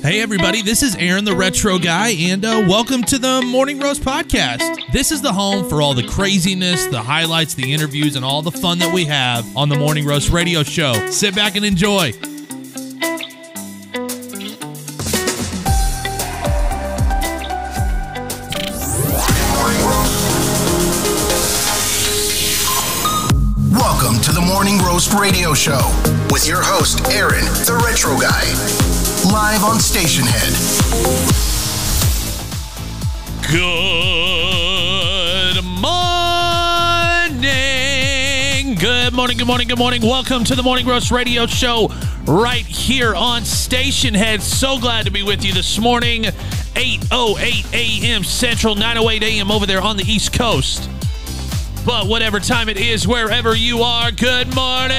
Hey everybody, this is Aaron the Retro Guy, and welcome to the Morning Roast Podcast. This is the home for all the craziness, the highlights, the interviews, and all the fun that we have on the Morning Roast Radio Show. Sit back and enjoy. Welcome to the Morning Roast Radio Show with your host, Aaron the Retro Guy. Live on Stationhead. Good morning. Good morning, good morning, good morning. Welcome to the Morning Roast Radio Show right here on Stationhead. So glad to be with you this morning. 8:08 a.m. Central, 9:08 a.m. over there on the East Coast. But whatever time it is, wherever you are, good morning.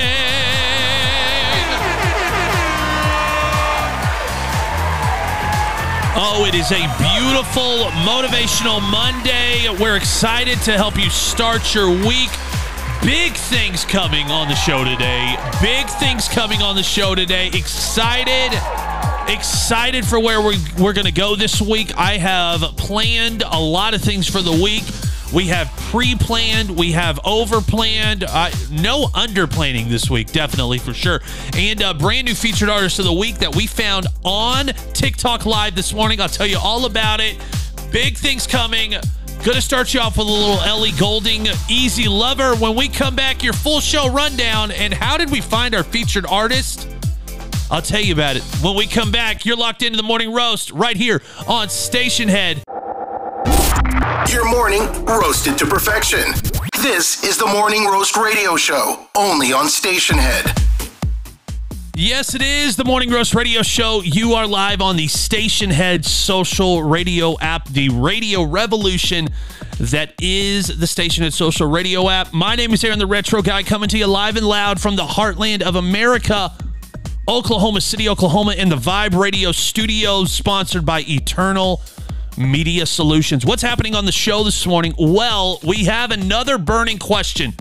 Oh, it is a beautiful, motivational Monday. We're excited to help you start your week. Big things coming on the show today. Big things coming on the show today. Excited for where we're going to go this week. I have planned a lot of things for the week. We have pre-planned, we have over-planned, no under-planning this week, definitely, for sure. And a brand new featured artist of the week that we found on TikTok Live this morning. I'll tell you all about it. Big things coming. Gonna start you off with a little Ellie Goulding, Easy Lover. When we come back, your full show rundown. And how did we find our featured artist? I'll tell you about it. When we come back, you're locked into the Morning Roast right here on Stationhead. Your morning roasted to perfection. This is the Morning Roast Radio Show, only on Stationhead. Yes, it is the Morning Roast Radio Show. You are live on the Stationhead social radio app, the radio revolution that is the Stationhead social radio app. My name is Aaron the Retro Guy, coming to you live and loud from the heartland of America, Oklahoma City, Oklahoma, in the Vibe Radio Studios, sponsored by Eternal Media Solutions. What's happening on the show this morning? Well, we have another burning question.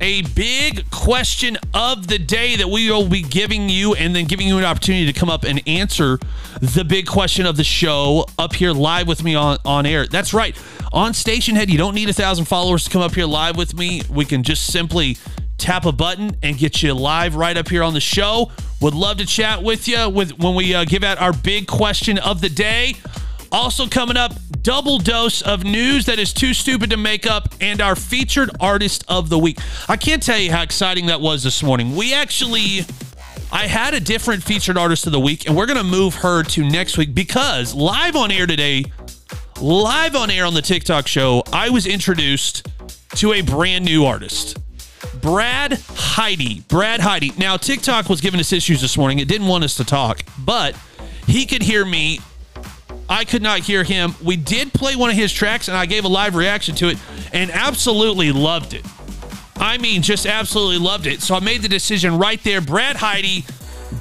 A big question of the day that we will be giving you, and then giving you an opportunity to come up and answer the big question of the show up here live with me on air. That's right. On Stationhead, you don't need 1,000 followers to come up here live with me. We can just simply tap a button and get you live right up here on the show. Would love to chat with you when we give out our big question of the day. Also coming up, double dose of news that is too stupid to make up, and our featured artist of the week. I can't tell you how exciting that was this morning. I had a different featured artist of the week, and we're going to move her to next week because live on air today, live on air on the TikTok show, I was introduced to a brand new artist, Brad Heidi. Now, TikTok was giving us issues this morning. It didn't want us to talk, but he could hear me. I could not hear him. We did play one of his tracks, and I gave a live reaction to it and absolutely loved it. I mean, just absolutely loved it. So I made the decision right there. Brad Heidi,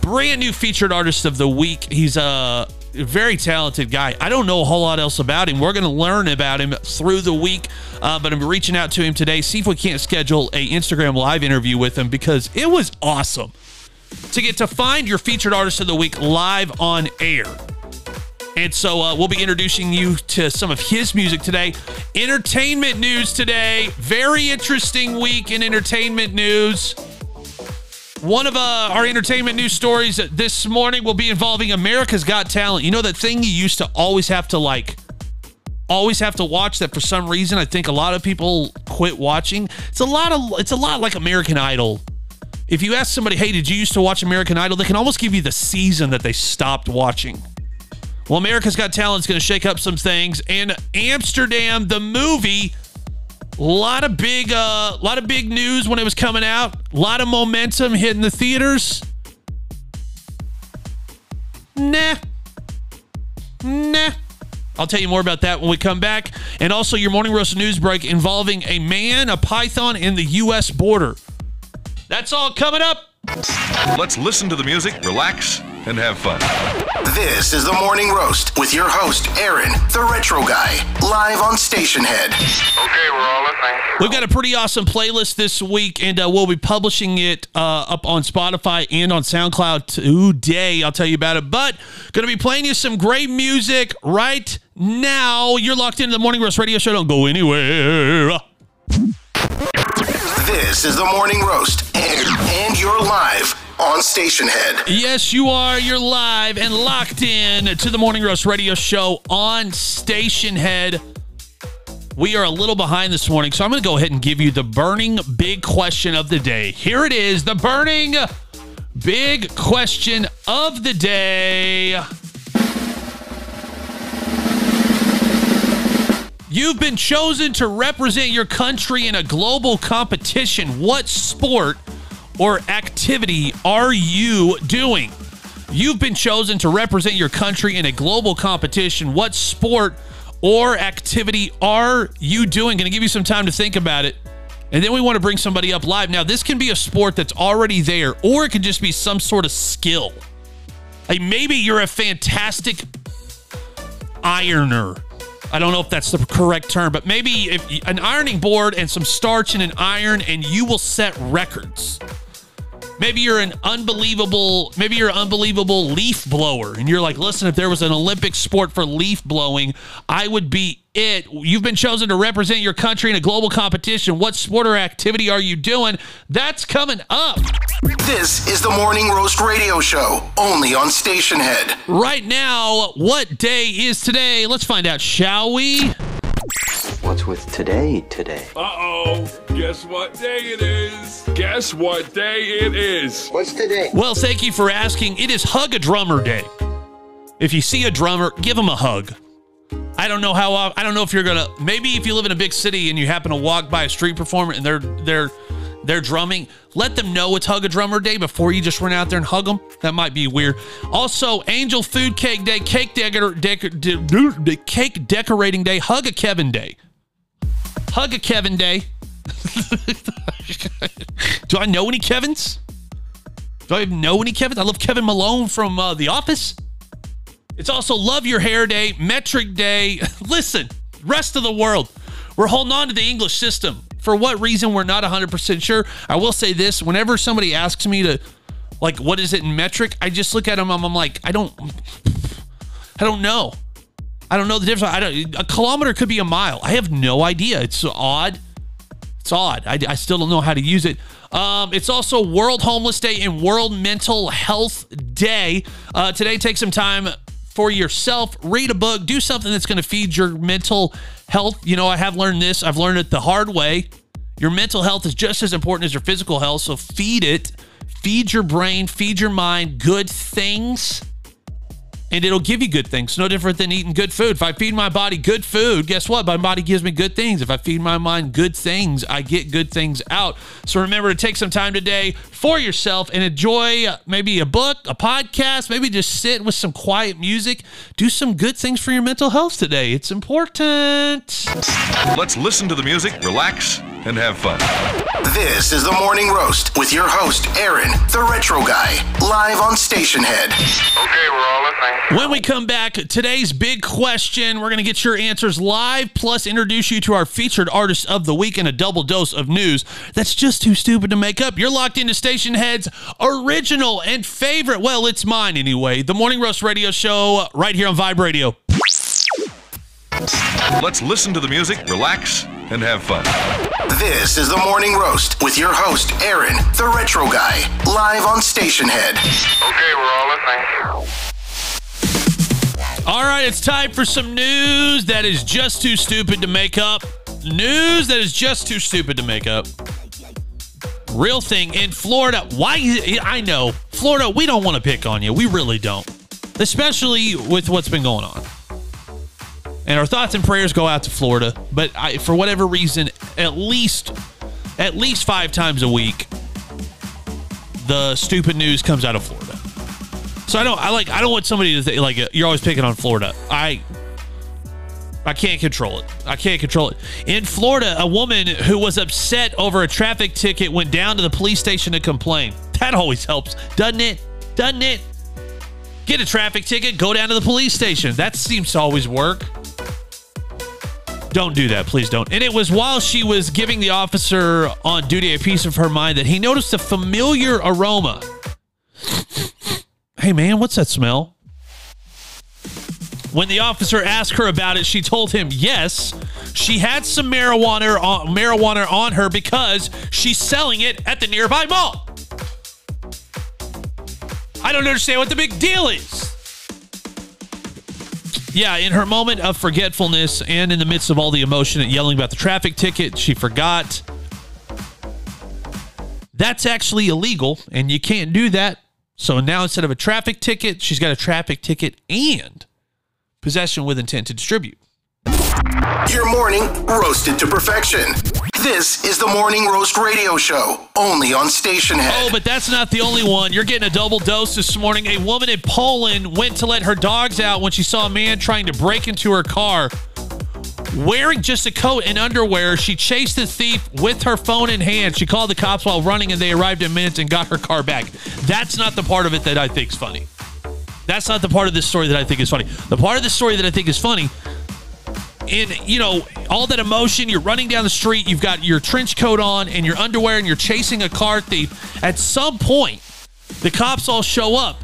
brand new featured artist of the week. He's a very talented guy. I don't know a whole lot else about him. We're going to learn about him through the week, but I'm reaching out to him today, see if we can't schedule an Instagram live interview with him, because it was awesome to get to find your featured artist of the week live on air. And so we'll be introducing you to some of his music today. Entertainment news today. Very interesting week in entertainment news. One of our entertainment news stories this morning will be involving America's Got Talent. You know that thing you used to always have to watch, that for some reason I think a lot of people quit watching? It's a lot like American Idol. If you ask somebody, hey, did you used to watch American Idol? They can almost give you the season that they stopped watching. Well, America's Got Talent is going to shake up some things. And Amsterdam, the movie, a lot of big news when it was coming out. A lot of momentum hitting the theaters. Nah. I'll tell you more about that when we come back. And also your Morning Roast news break involving a man, a python, and the U.S. border. That's all coming up. Let's listen to the music, relax, and have fun. This is The Morning Roast with your host, Aaron, the Retro Guy, live on Stationhead. Okay, we're all listening. We've got a pretty awesome playlist this week, and we'll be publishing it up on Spotify and on SoundCloud today. I'll tell you about it, but going to be playing you some great music right now. You're locked into The Morning Roast Radio Show. Don't go anywhere. This is The Morning Roast, and you're live on Stationhead. Yes, you are. You're live and locked in to The Morning Roast Radio Show on Stationhead. We are a little behind this morning, so I'm going to go ahead and give you the burning big question of the day. Here it is, the burning big question of the day. You've been chosen to represent your country in a global competition. What sport or activity are you doing? You've been chosen to represent your country in a global competition. What sport or activity are you doing? Gonna give you some time to think about it. And then we want to bring somebody up live. Now, this can be a sport that's already there, or it could just be some sort of skill. Like maybe you're a fantastic ironer. I don't know if that's the correct term, but maybe if an ironing board and some starch and an iron, and you will set records. Maybe you're an unbelievable leaf blower, and you're like, listen, if there was an Olympic sport for leaf blowing, I would be it. You've been chosen to represent your country in a global competition. What sport or activity are you doing? That's coming up. This is the Morning Roast Radio Show, only on Stationhead. Right now, what day is today? Let's find out, shall we? What's with today? Uh-oh. Guess what day it is? What's today? Well, thank you for asking. It is Hug a Drummer Day. If you see a drummer, give him a hug. I don't know if you're going to... Maybe if you live in a big city and you happen to walk by a street performer and they're drumming, let them know it's Hug a Drummer Day before you just run out there and hug them. That might be weird. Also, Angel Food Cake Day, Cake Decorating Day, Hug a Kevin Day. Do I know any Kevins? I love Kevin Malone from The Office. It's also Love Your Hair Day, Metric Day. Listen, rest of the world, we're holding on to the English system. For what reason, we're not 100% sure. I will say this. Whenever somebody asks me to, like, what is it in metric? I just look at them and I'm like, I don't know. I don't know the difference. A kilometer could be a mile. I have no idea. It's odd. I still don't know how to use it. It's also World Homeless Day and World Mental Health Day. Today, take some time for yourself. Read a book. Do something that's going to feed your mental health. You know, I have learned this. I've learned it the hard way. Your mental health is just as important as your physical health, so feed it. Feed your brain. Feed your mind good things, and it'll give you good things. No different than eating good food. If I feed my body good food, guess what? My body gives me good things. If I feed my mind good things, I get good things out. So remember to take some time today for yourself and enjoy maybe a book, a podcast, maybe just sit with some quiet music. Do some good things for your mental health today. It's important. Let's listen to the music, relax, and have fun. This is The Morning Roast with your host, Aaron, the Retro Guy, live on Stationhead. Okay, we're all listening. When we come back, today's big question, we're going to get your answers live, plus introduce you to our featured artist of the week and a double dose of news that's just too stupid to make up. You're locked into Stationhead's original and favorite, well, it's mine anyway, The Morning Roast Radio Show, right here on Vibe Radio. Let's listen to the music, relax, and have fun. This is The Morning Roast with your host, Aaron, the Retro Guy, live on Stationhead. Okay, we're all listening. All right, it's time for some news that is just too stupid to make up. Real thing in Florida. Why? I know. Florida, we don't want to pick on you. We really don't. Especially with what's been going on. And our thoughts and prayers go out to Florida. But for whatever reason, at least 5 times a week, the stupid news comes out of Florida. So I don't want somebody to think, like, you're always picking on Florida. I can't control it. In Florida, a woman who was upset over a traffic ticket went down to the police station to complain. That always helps, doesn't it? Get a traffic ticket, go down to the police station. That seems to always work. Don't do that, please don't. And it was while she was giving the officer on duty a piece of her mind that he noticed a familiar aroma. Hey, man, what's that smell? When the officer asked her about it, she told him, yes, she had some marijuana on her because she's selling it at the nearby mall. I don't understand what the big deal is. Yeah, in her moment of forgetfulness and in the midst of all the emotion and yelling about the traffic ticket, she forgot. That's actually illegal, and you can't do that. So now instead of a traffic ticket, she's got a traffic ticket and possession with intent to distribute. Your morning roasted to perfection. This is the Morning Roast Radio Show, only on Stationhead. Oh, but that's not the only one. You're getting a double dose this morning. A woman in Poland went to let her dogs out when she saw a man trying to break into her car. Wearing just a coat and underwear, she chased the thief with her phone in hand. She called the cops while running, and they arrived in minutes and got her car back. That's not the part of it that I think is funny. That's not the part of this story that I think is funny. The part of the story that I think is funny, in, you know, all that emotion, you're running down the street, you've got your trench coat on and your underwear, and you're chasing a car thief. At some point, the cops all show up,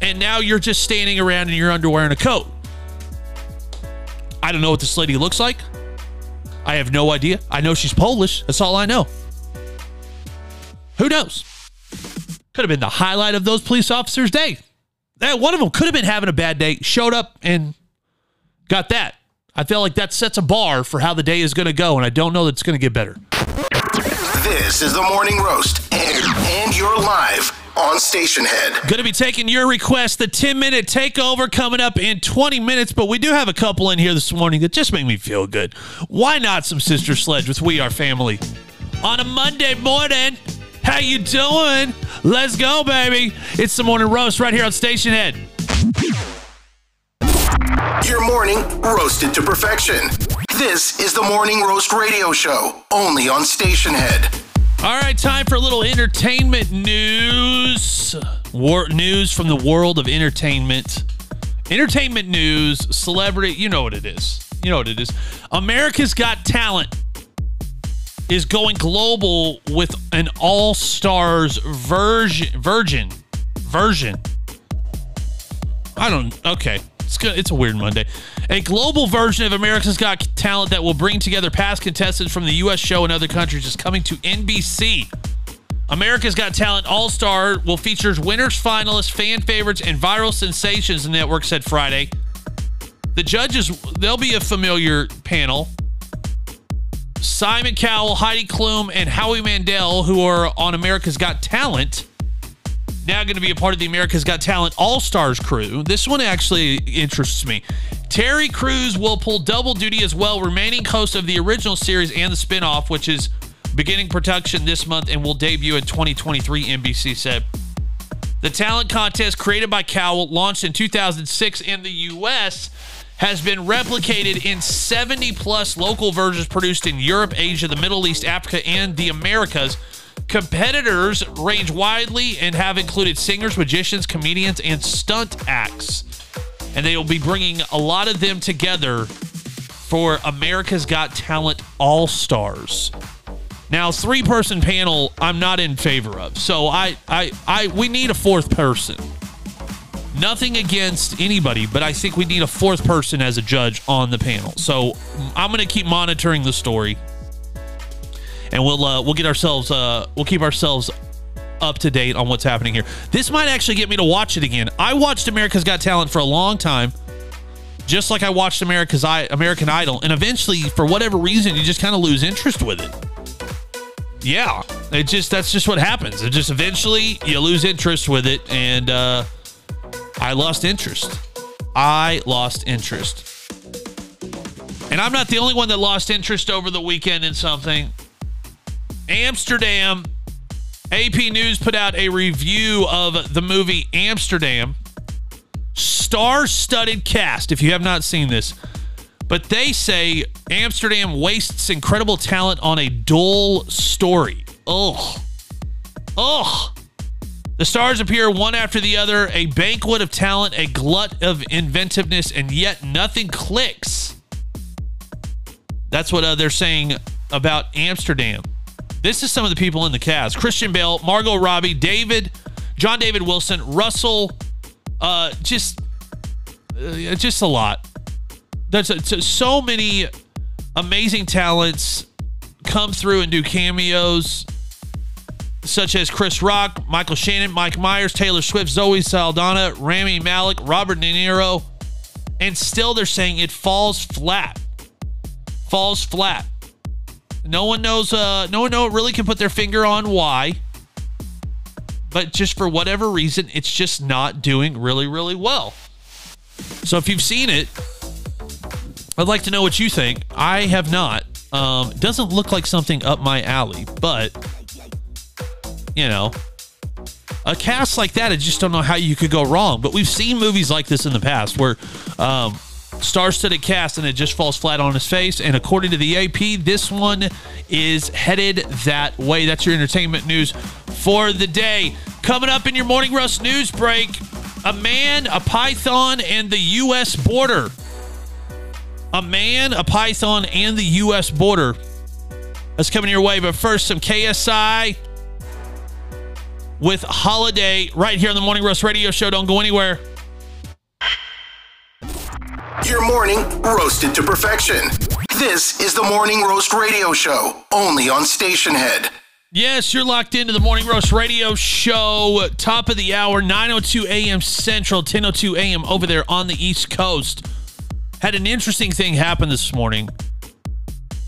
and now you're just standing around in your underwear and a coat. I don't know what this lady looks like. I have no idea. I know she's Polish. That's all I know. Who knows? Could have been the highlight of those police officers' day. That one of them could have been having a bad day, showed up and got that. I feel like that sets a bar for how the day is going to go, and I don't know that it's going to get better. This is the Morning Roast, and you're live on Stationhead. Going to be taking your request, the 10-minute takeover coming up in 20 minutes, but we do have a couple in here this morning that just make me feel good. Why not some Sister Sledge with We Are Family? On a Monday morning, how you doing? Let's go, baby. It's the Morning Roast right here on Stationhead. Your morning roasted to perfection. This is the Morning Roast Radio Show, only on Stationhead. All right, time for a little entertainment news. News from the world of entertainment. Entertainment news, celebrity, you know what it is. You know what it is. America's Got Talent is going global with an all-stars version. Okay. It's a weird Monday. A global version of America's Got Talent that will bring together past contestants from the U.S. show and other countries is coming to NBC. America's Got Talent All-Star will feature winners, finalists, fan favorites, and viral sensations, the network said Friday. The judges, they'll be a familiar panel. Simon Cowell, Heidi Klum, and Howie Mandel, who are on America's Got Talent, now going to be a part of the America's Got Talent All-Stars crew. This one actually interests me. Terry Crews will pull double duty as well, remaining host of the original series and the spinoff, which is beginning production this month and will debut in 2023, NBC said. The talent contest, created by Cowell, launched in 2006 in the U.S., has been replicated in 70-plus local versions produced in Europe, Asia, the Middle East, Africa, and the Americas. Competitors range widely and have included singers, magicians, comedians, and stunt acts. And they will be bringing a lot of them together for America's Got Talent All-Stars. Now, three-person panel, I'm not in favor of. So we need a fourth person. Nothing against anybody, but I think we need a fourth person as a judge on the panel. So I'm going to keep monitoring the story. And we'll get ourselves we'll keep ourselves up to date on what's happening here. This might actually get me to watch it again. I watched America's Got Talent for a long time, just like I watched American Idol, and eventually, for whatever reason, you just kind of lose interest with it. Yeah, that's just what happens. It just eventually you lose interest with it, and I lost interest. And I'm not the only one that lost interest over the weekend in something. Amsterdam. AP News put out a review of the movie Amsterdam. Star-studded cast, if you have not seen this. But they say Amsterdam wastes incredible talent on a dull story. Ugh. The stars appear one after the other, a banquet of talent, a glut of inventiveness, and yet nothing clicks. That's what they're saying about Amsterdam. This is some of the people in the cast. Christian Bale, Margot Robbie, John David Wilson, Russell, just a lot. There's so many amazing talents come through and do cameos, such as Chris Rock, Michael Shannon, Mike Myers, Taylor Swift, Zoe Saldana, Rami Malek, Robert De Niro, and still they're saying it falls flat. Falls flat. No one knows, no one really can put their finger on why, but just for whatever reason, it's just not doing really, really well. So if you've seen it, I'd like to know what you think. I have not. Doesn't look like something up my alley, but you know, a cast like that, I just don't know how you could go wrong. But we've seen movies like this in the past where star-studded cast and it just falls flat on his face. And according to the AP, this one is headed that way. That's your entertainment news for the day. Coming up in your Morning Roast news break, a man, a python, and the U.S. border. A man, a python, and the U.S. border. That's coming your way. But first, some KSI with Holiday right here on the Morning Roast Radio Show. Don't go anywhere. Your morning roasted to perfection. This is the Morning Roast Radio Show, only on Stationhead. Yes, you're locked into the Morning Roast Radio Show. Top of the hour, 9:02 a.m. Central, 10:02 a.m. over there on the East Coast. Had an interesting thing happen this morning.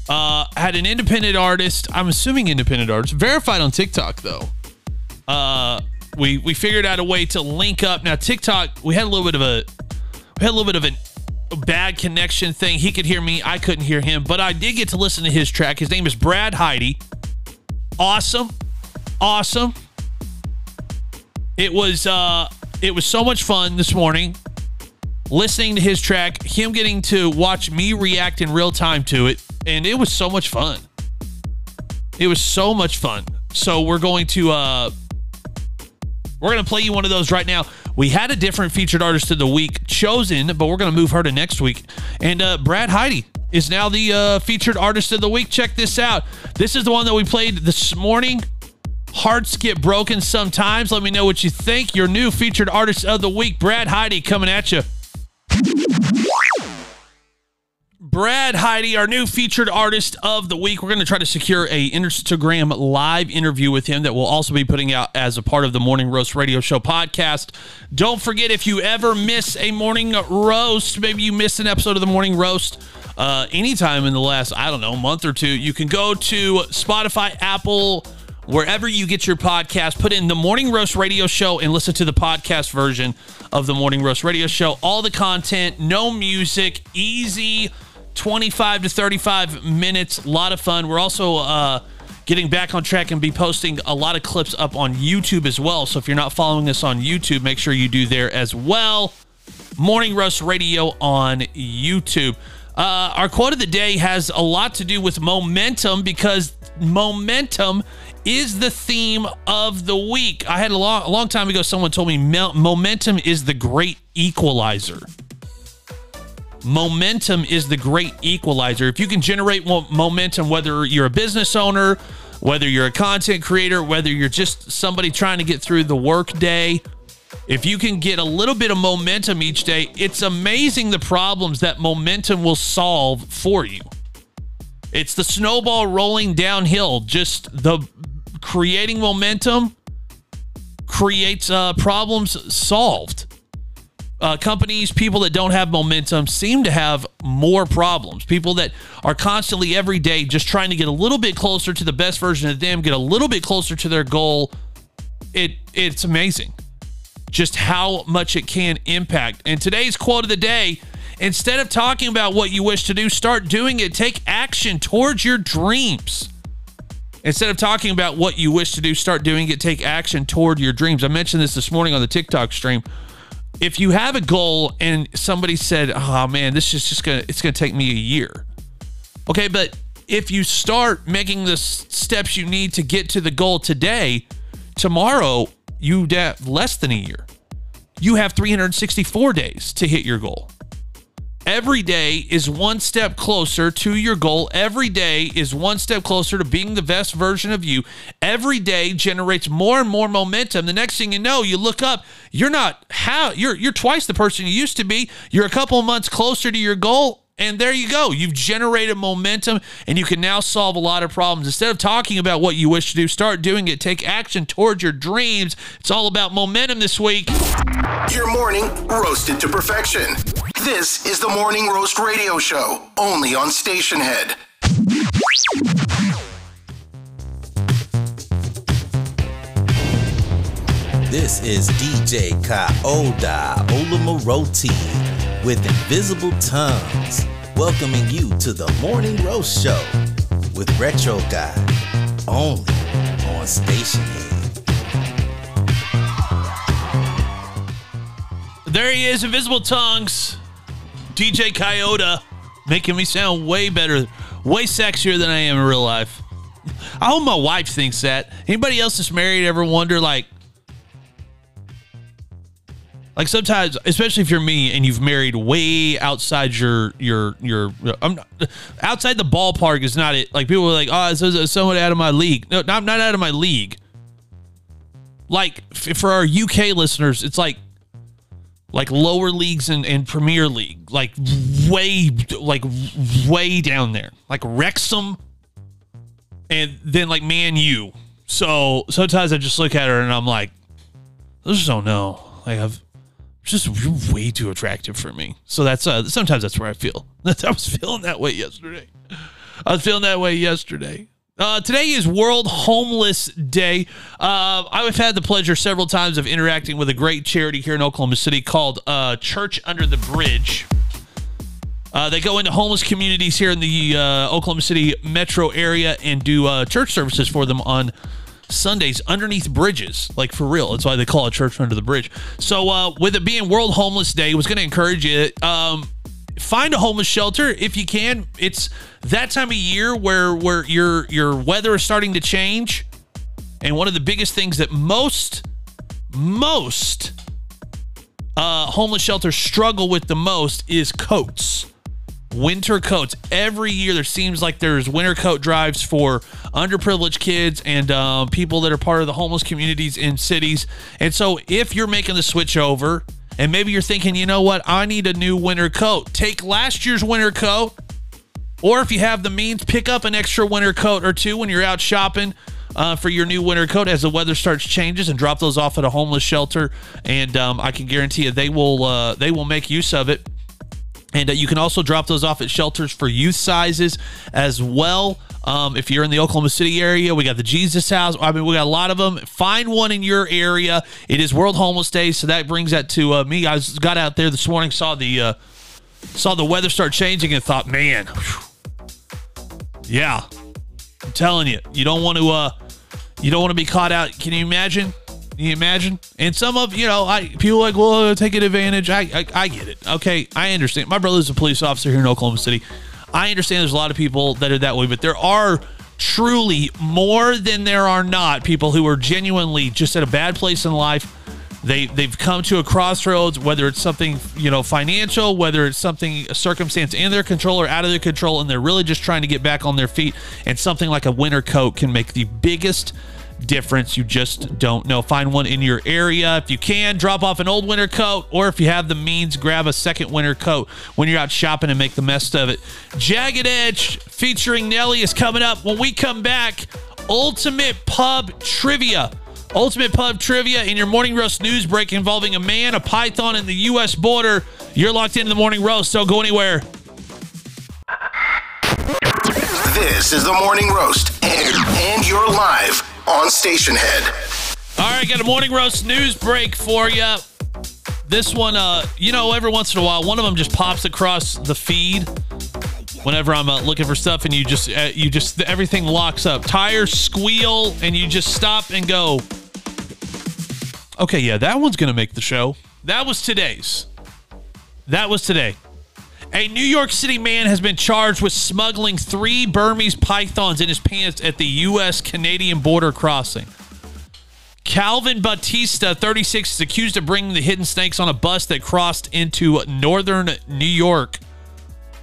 Had an independent artist, I'm assuming independent artist, verified on TikTok though. We figured out a way to link up. Now TikTok, we had a little bit of a bad connection thing. He could hear me, I couldn't hear him, but I did get to listen to his track. His name is Brad Heidi. Awesome. It was so much fun this morning listening to his track, him getting to watch me react in real time to it, and it was so much fun. So we're going to play you one of those right now. We had a different featured artist of the week chosen, but we're going to move her to next week. And Brad Heidi is now the featured artist of the week. Check this out. This is the one that we played this morning. Hearts get broken sometimes. Let me know what you think. Your new featured artist of the week, Brad Heidi, coming at you. Brad Heidi, our new featured artist of the week. We're going to try to secure an Instagram live interview with him that we'll also be putting out as a part of the Morning Roast Radio Show podcast. Don't forget, if you ever miss a Morning Roast, maybe you missed an episode of the Morning Roast anytime in the last, I don't know, month or two, you can go to Spotify, Apple, wherever you get your podcast, put in the Morning Roast Radio Show and listen to the podcast version of the Morning Roast Radio Show. All the content, no music, easy 25 to 35 minutes, a lot of fun. We're also getting back on track and be posting a lot of clips up on YouTube as well. So if you're not following us on YouTube, make sure you do there as well. Morning Roast Radio on YouTube. Our quote of the day has a lot to do with momentum, because momentum is the theme of the week. I had a long time ago, someone told me momentum is the great equalizer. Momentum is the great equalizer. If you can generate momentum, whether you're a business owner, whether you're a content creator, whether you're just somebody trying to get through the work day, if you can get a little bit of momentum each day, it's amazing the problems that momentum will solve for you. It's the snowball rolling downhill. Just the creating momentum creates problems solved. Companies, people that don't have momentum seem to have more problems. People that are constantly every day just trying to get a little bit closer to the best version of them, get a little bit closer to their goal. It's amazing just how much it can impact. And today's quote of the day, instead of talking about what you wish to do, start doing it. Take action towards your dreams. Instead of talking about what you wish to do, start doing it. Take action toward your dreams. I mentioned this morning on the TikTok stream. If you have a goal and somebody said, oh man, this is just it's gonna take me a year. Okay, but if you start making the steps you need to get to the goal today, tomorrow you have less than a year. You have 364 days to hit your goal. Every day is one step closer to your goal. Every day is one step closer to being the best version of you. Every day generates more and more momentum. The next thing you know, you look up, you're twice the person you used to be. You're a couple of months closer to your goal. And there you go. You've generated momentum, and you can now solve a lot of problems. Instead of talking about what you wish to do, start doing it. Take action towards your dreams. It's all about momentum this week. Your morning roasted to perfection. This is the Morning Roast Radio Show, only on Stationhead. This is DJ Kaoda Olumoroti with Invisible Tongues, welcoming you to the Morning Roast Show with Retro Guy, only on Stationhead. There he is, Invisible Tongues, DJ Kaoda, making me sound way better, way sexier than I am in real life. I hope my wife thinks that. Anybody else that's married ever wonder, like sometimes, especially if you're me and you've married way outside your outside the ballpark is not it. Like people are like, oh, this is someone out of my league. No, I'm not out of my league. Like for our UK listeners, it's like lower leagues and Premier League, like way down there, like Wrexham, and then like Man U. So sometimes I just look at her and I'm like, I just don't know. Like you're way too attractive for me. So that's sometimes that's where I feel. I was feeling that way yesterday. Today is World Homeless Day. I've had the pleasure several times of interacting with a great charity here in Oklahoma City called Church Under the Bridge. They go into homeless communities here in the Oklahoma City metro area and do church services for them on Sundays underneath bridges, like for real. That's why they call it Church Under the Bridge. So with it being World Homeless Day, I was going to encourage you, find a homeless shelter if you can. It's that time of year where your weather is starting to change. And one of the biggest things that most homeless shelters struggle with the most is coats. Winter coats. Every year there seems like there's winter coat drives for underprivileged kids and people that are part of the homeless communities in cities. And so if you're making the switch over and maybe you're thinking, you know what, I need a new winter coat, take last year's winter coat, or if you have the means, pick up an extra winter coat or two when you're out shopping for your new winter coat as the weather starts changes, and drop those off at a homeless shelter. And I can guarantee you they will make use of it. And you can also drop those off at shelters for youth sizes as well. If you're in the Oklahoma City area, we got the Jesus House. I mean, we got a lot of them. Find one in your area. It is World Homeless Day, so that brings that to me. I got out there this morning, saw the weather start changing, and thought, man, whew. Yeah, I'm telling you, you don't want to be caught out. Can you imagine? And some of, people are like, well, take advantage. I get it. Okay. I understand. My brother's a police officer here in Oklahoma City. I understand there's a lot of people that are that way, but there are truly more than there are not people who are genuinely just at a bad place in life. They've come to a crossroads, whether it's something, financial, whether it's something, a circumstance in their control or out of their control. And they're really just trying to get back on their feet, and something like a winter coat can make the biggest difference. You just don't know. Find one in your area. If you can, drop off an old winter coat, or if you have the means, grab a second winter coat when you're out shopping and make the best of it. Jagged Edge featuring Nelly is coming up. When we come back, Ultimate Pub Trivia. Ultimate Pub Trivia in your Morning Roast news break involving a man, a python, and the U.S. border. You're locked into the Morning Roast. Don't go anywhere. This is the Morning Roast, and you're live on Stationhead. All right, got a Morning Roast news break for you. This one, every once in a while, one of them just pops across the feed whenever I'm looking for stuff, and you just everything locks up. Tires squeal, and you just stop and go, okay, yeah, that one's going to make the show. That was today. A New York City man has been charged with smuggling 3 Burmese pythons in his pants at the U.S.-Canadian border crossing. Calvin Batista, 36, is accused of bringing the hidden snakes on a bus that crossed into northern New York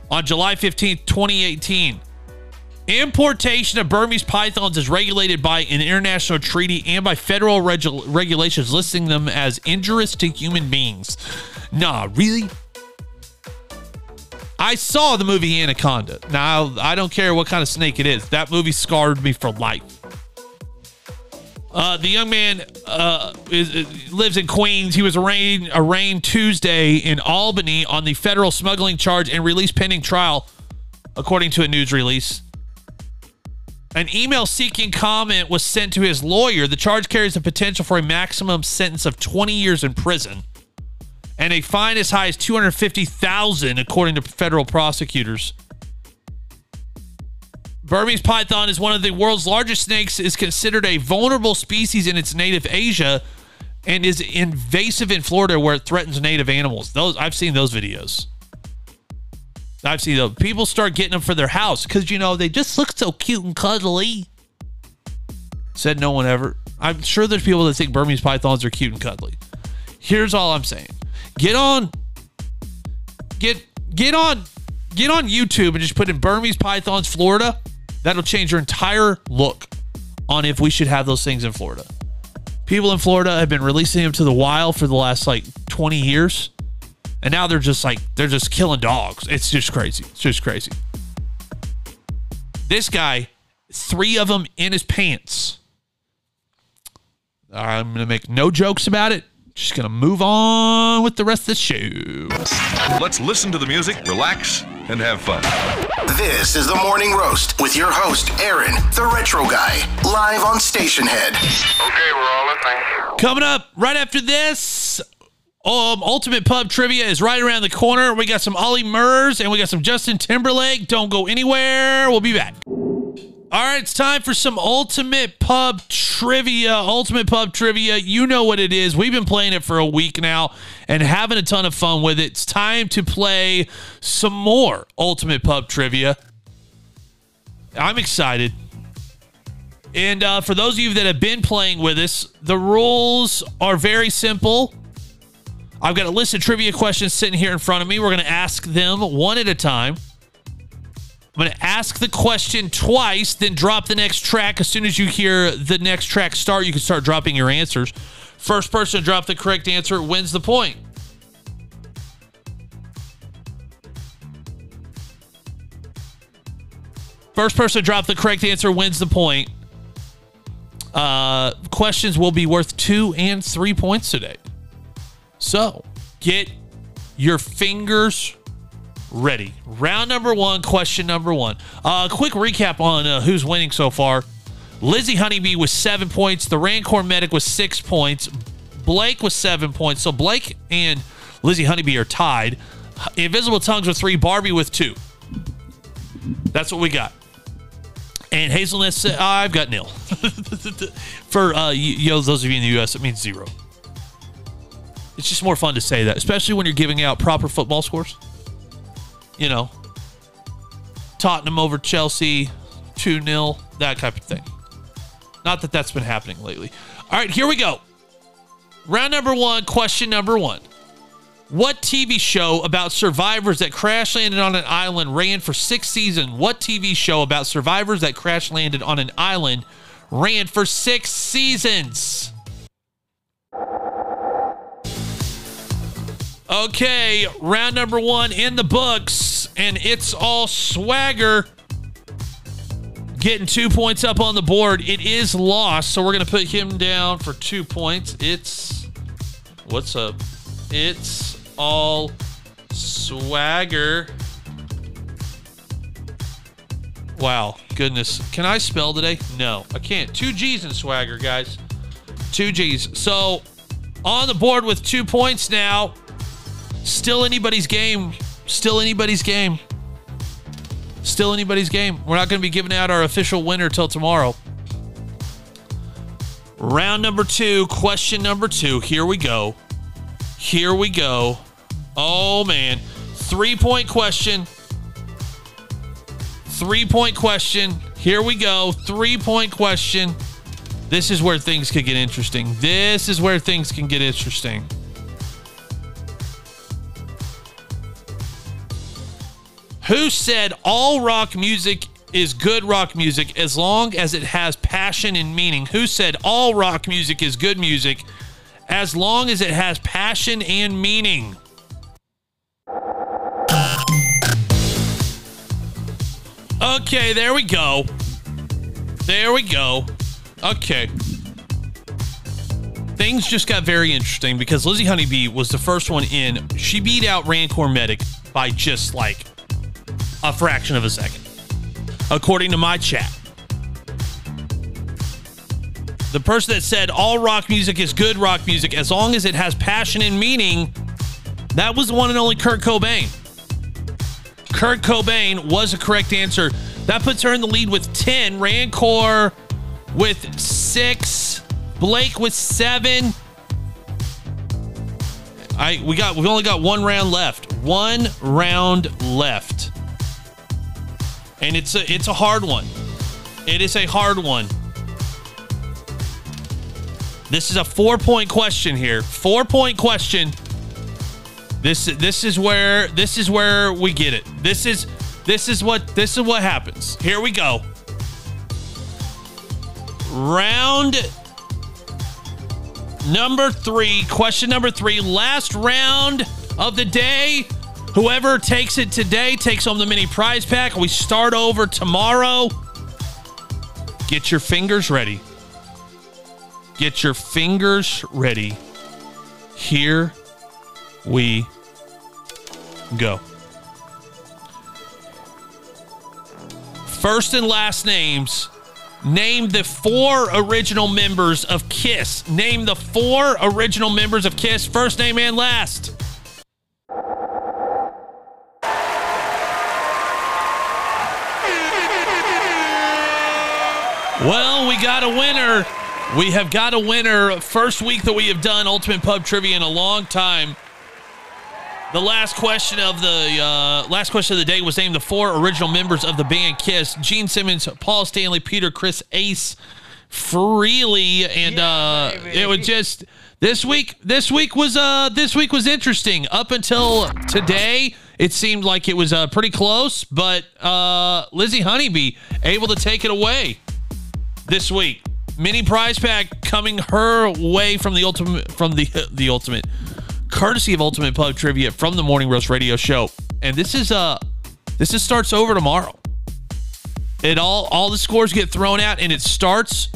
on July 15, 2018. Importation of Burmese pythons is regulated by an international treaty and by federal regulations listing them as injurious to human beings. Nah, really? I saw the movie Anaconda. Now, I don't care what kind of snake it is. That movie scarred me for life. The young man lives in Queens. He was arraigned Tuesday in Albany on the federal smuggling charge and released pending trial, according to a news release. An email seeking comment was sent to his lawyer. The charge carries the potential for a maximum sentence of 20 years in prison and a fine as high as $250,000, according to federal prosecutors. Burmese python is one of the world's largest snakes, is considered a vulnerable species in its native Asia, and is invasive in Florida where it threatens native animals. Those I've seen those videos. I've seen those. People start getting them for their house because, you know, they just look so cute and cuddly. Said no one ever. I'm sure there's people that think Burmese pythons are cute and cuddly. Here's all I'm saying. Get on YouTube and just put in Burmese pythons Florida. That'll change your entire look on if we should have those things in Florida. People in Florida have been releasing them to the wild for the last like 20 years. And now they're just killing dogs. It's just crazy. It's just crazy. This guy, 3 of them in his pants. I'm going to make no jokes about it. Just going to move on with the rest of the show. Let's listen to the music, relax, and have fun. This is The Morning Roast with your host, Aaron, the Retro Guy, live on Stationhead. Okay, we're all in. Thank you. Coming up right after this, Ultimate Pub Trivia is right around the corner. We got some Ollie Murs, and we got some Justin Timberlake. Don't go anywhere. We'll be back. All right, it's time for some Ultimate Pub Trivia. Ultimate Pub Trivia, you know what it is. We've been playing it for a week now and having a ton of fun with it. It's time to play some more Ultimate Pub Trivia. I'm excited. And for those of you that have been playing with us, the rules are very simple. I've got a list of trivia questions sitting here in front of me. We're going to ask them one at a time. I'm going to ask the question twice, then drop the next track. As soon as you hear the next track start, you can start dropping your answers. First person to drop the correct answer wins the point. First person to drop the correct answer wins the point. Questions will be worth 2 and 3 points today. So get your fingers ready. Round number one, question number one. Quick recap on who's winning so far. Lizzie Honeybee with 7 points. The Rancorn Medic with 6 points. Blake with 7 points. So Blake and Lizzie Honeybee are tied. Invisible Tongues with 3. Barbie with 2. That's what we got. And Hazelnut said, I've got nil. For those of you in the U.S., it means 0. It's just more fun to say that, especially when you're giving out proper football scores. You know, Tottenham over Chelsea, 2-0, that type of thing. Not that that's been happening lately. All right, here we go. Round number one, question number one. What TV show about survivors that crash landed on an island ran for 6 seasons? What TV show about survivors that crash landed on an island ran for 6 seasons? Okay, round number one in the books, and it's All Swagger getting 2 points up on the board. It is Lost, so we're going to put him down for 2 points. It's All Swagger. Wow, goodness. Can I spell today? No, I can't. 2 G's in Swagger, guys. 2 G's. So on the board with 2 points now. Still anybody's game. Still anybody's game. Still anybody's game. We're not going to be giving out our official winner till tomorrow. Round number two. Question number two. Here we go. Here we go. Oh, man. 3-point question. 3-point question. Here we go. 3-point question. This is where things could get interesting. This is where things can get interesting. Who said all rock music is good rock music as long as it has passion and meaning? Who said all rock music is good music as long as it has passion and meaning? Okay, there we go. There we go. Okay. Things just got very interesting because Lizzie Honeybee was the first one in. She beat out Rancor Medic by just like a fraction of a second, according to my chat. The person that said all rock music is good rock music as long as it has passion and meaning, that was the one and only Kurt Cobain. Kurt Cobain was a correct answer. That puts her in the lead with 10. Rancor with 6. Blake with 7. We've only got one round left. One round left. And it's a hard one. It is a hard one. This is a 4-point question here. 4-point question. This is where we get it. This is what happens. Here we go. Round number 3, question number 3, last round of the day. Whoever takes it today takes home the mini prize pack. We start over tomorrow. Get your fingers ready. Get your fingers ready. Here we go. First and last names. Name the 4 original members of KISS. Name the 4 original members of KISS. First name and last. Well, we got a winner. We have got a winner. First week that we have done Ultimate Pub Trivia in a long time. The last question of the day was named the 4 original members of the band KISS: Gene Simmons, Paul Stanley, Peter, Chris, Ace Frehley, and it was just this week was interesting. Up until today, it seemed like it was pretty close, but Lizzie Honeybee able to take it away this week. Mini prize pack coming her way from the ultimate. Courtesy of Ultimate Pub Trivia from the Morning Roast Radio Show. And this starts over tomorrow. It all the scores get thrown out, and it starts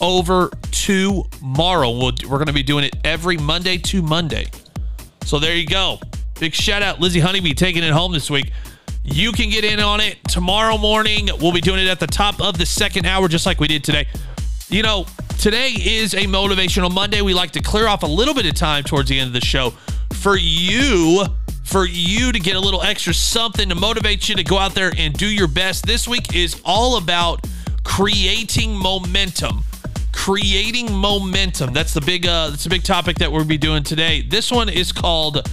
over tomorrow. We're going to be doing it every Monday to Monday. So there you go. Big shout out, Lizzie Honeybee, taking it home this week. You can get in on it tomorrow morning. We'll be doing it at the top of the second hour, just like we did today. You know, today is a Motivational Monday. We like to clear off a little bit of time towards the end of the show for you to get a little extra something to motivate you to go out there and do your best. This week is all about creating momentum. Creating momentum. That's the big topic that we'll be doing today. This one is called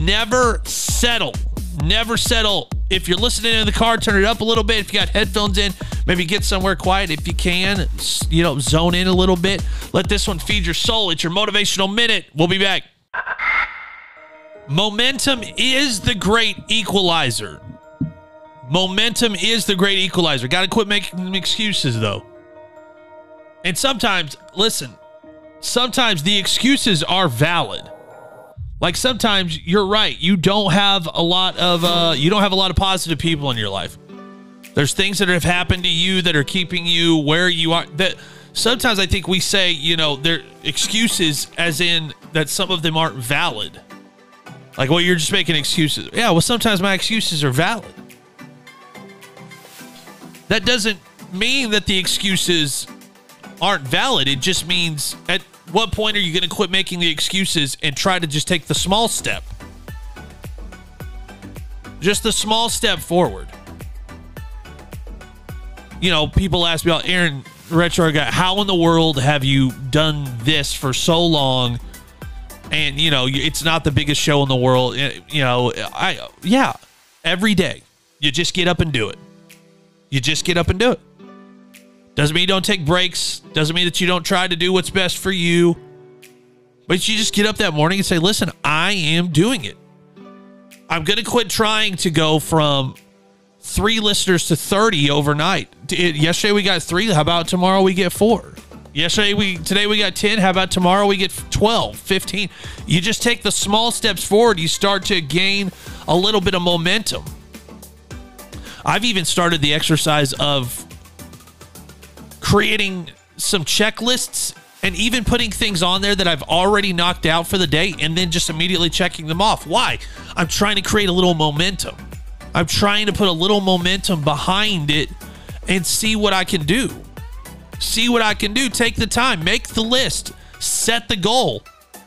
Never Settle. Never settle. If you're listening in the car, turn it up a little bit. If you got headphones in, maybe get somewhere quiet if you can. You know, zone in a little bit. Let this one feed your soul. It's your Motivational Minute. We'll be back. Momentum is the great equalizer. Momentum is the great equalizer. Got to quit making excuses, though. And sometimes, listen, sometimes the excuses are valid. Like sometimes you're right. You don't have a lot of positive people in your life. There's things that have happened to you that are keeping you where you are. That sometimes I think we say, you know, they're excuses as in that some of them aren't valid. Like, well, you're just making excuses. Yeah, well, sometimes my excuses are valid. That doesn't mean that the excuses aren't valid. It just means at what point are you going to quit making the excuses and try to just take the small step? Just the small step forward. You know, people ask me, about Aaron the Retro Guy, how in the world have you done this for so long? And, you know, it's not the biggest show in the world. You know, every day you just get up and do it. Doesn't mean you don't take breaks. Doesn't mean that you don't try to do what's best for you. But you just get up that morning and say, listen, I am doing it. I'm going to quit trying to go from 3 listeners to 30 overnight. Yesterday we got 3. How about tomorrow we get 4? Today we got 10. How about tomorrow we get 12, 15? You just take the small steps forward. You start to gain a little bit of momentum. I've even started the exercise of creating some checklists and even putting things on there that I've already knocked out for the day and then just immediately checking them off. Why? I'm trying to create a little momentum. I'm trying to put a little momentum behind it and see what I can do. See what I can do. Take the time. Make the list. Set the goal.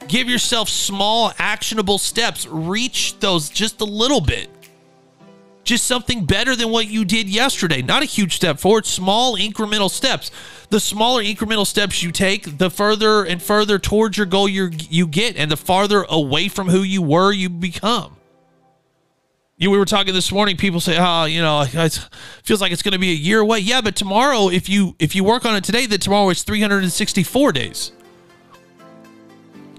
Give yourself small, actionable steps. Reach those just a little bit. Just something better than what you did yesterday. Not a huge step forward, small incremental steps. The smaller incremental steps you take, the further and further towards your goal you get, and the farther away from who you were you become. We were talking this morning, people say, oh, it feels like it's going to be a year away. Yeah, but tomorrow, if you work on it today, then tomorrow is 364 days.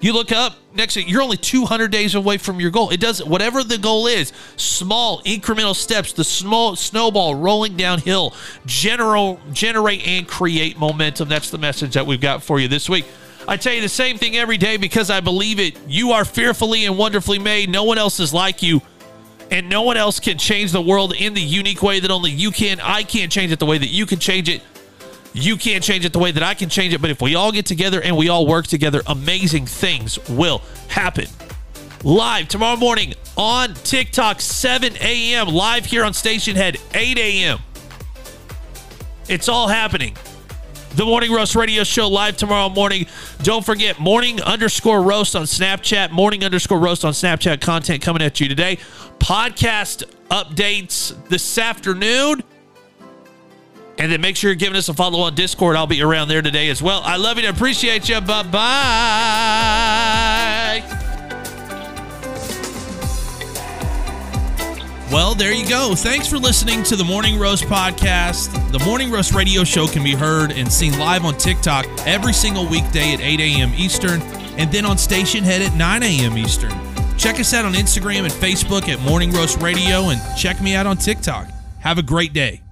You look up next, you're only 200 days away from your goal. It doesn't, whatever the goal is, small incremental steps, the small snowball rolling downhill, generate and create momentum. That's the message that we've got for you this week. I tell you the same thing every day because I believe it. You are fearfully and wonderfully made. No one else is like you, and no one else can change the world in the unique way that only you can. I can't change it the way that you can change it. You can't change it the way that I can change it, but if we all get together and we all work together, amazing things will happen. Live tomorrow morning on TikTok, 7 a.m. Live here on Stationhead, 8 a.m. It's all happening. The Morning Roast Radio Show live tomorrow morning. Don't forget, morning_roast on Snapchat. Morning_roast on Snapchat content coming at you today. Podcast updates this afternoon. And then make sure you're giving us a follow on Discord. I'll be around there today as well. I love you and appreciate you. Bye-bye. Well, there you go. Thanks for listening to the Morning Roast Podcast. The Morning Roast Radio Show can be heard and seen live on TikTok every single weekday at 8 a.m. Eastern, and then on Stationhead at 9 a.m. Eastern. Check us out on Instagram and Facebook at Morning Roast Radio, and check me out on TikTok. Have a great day.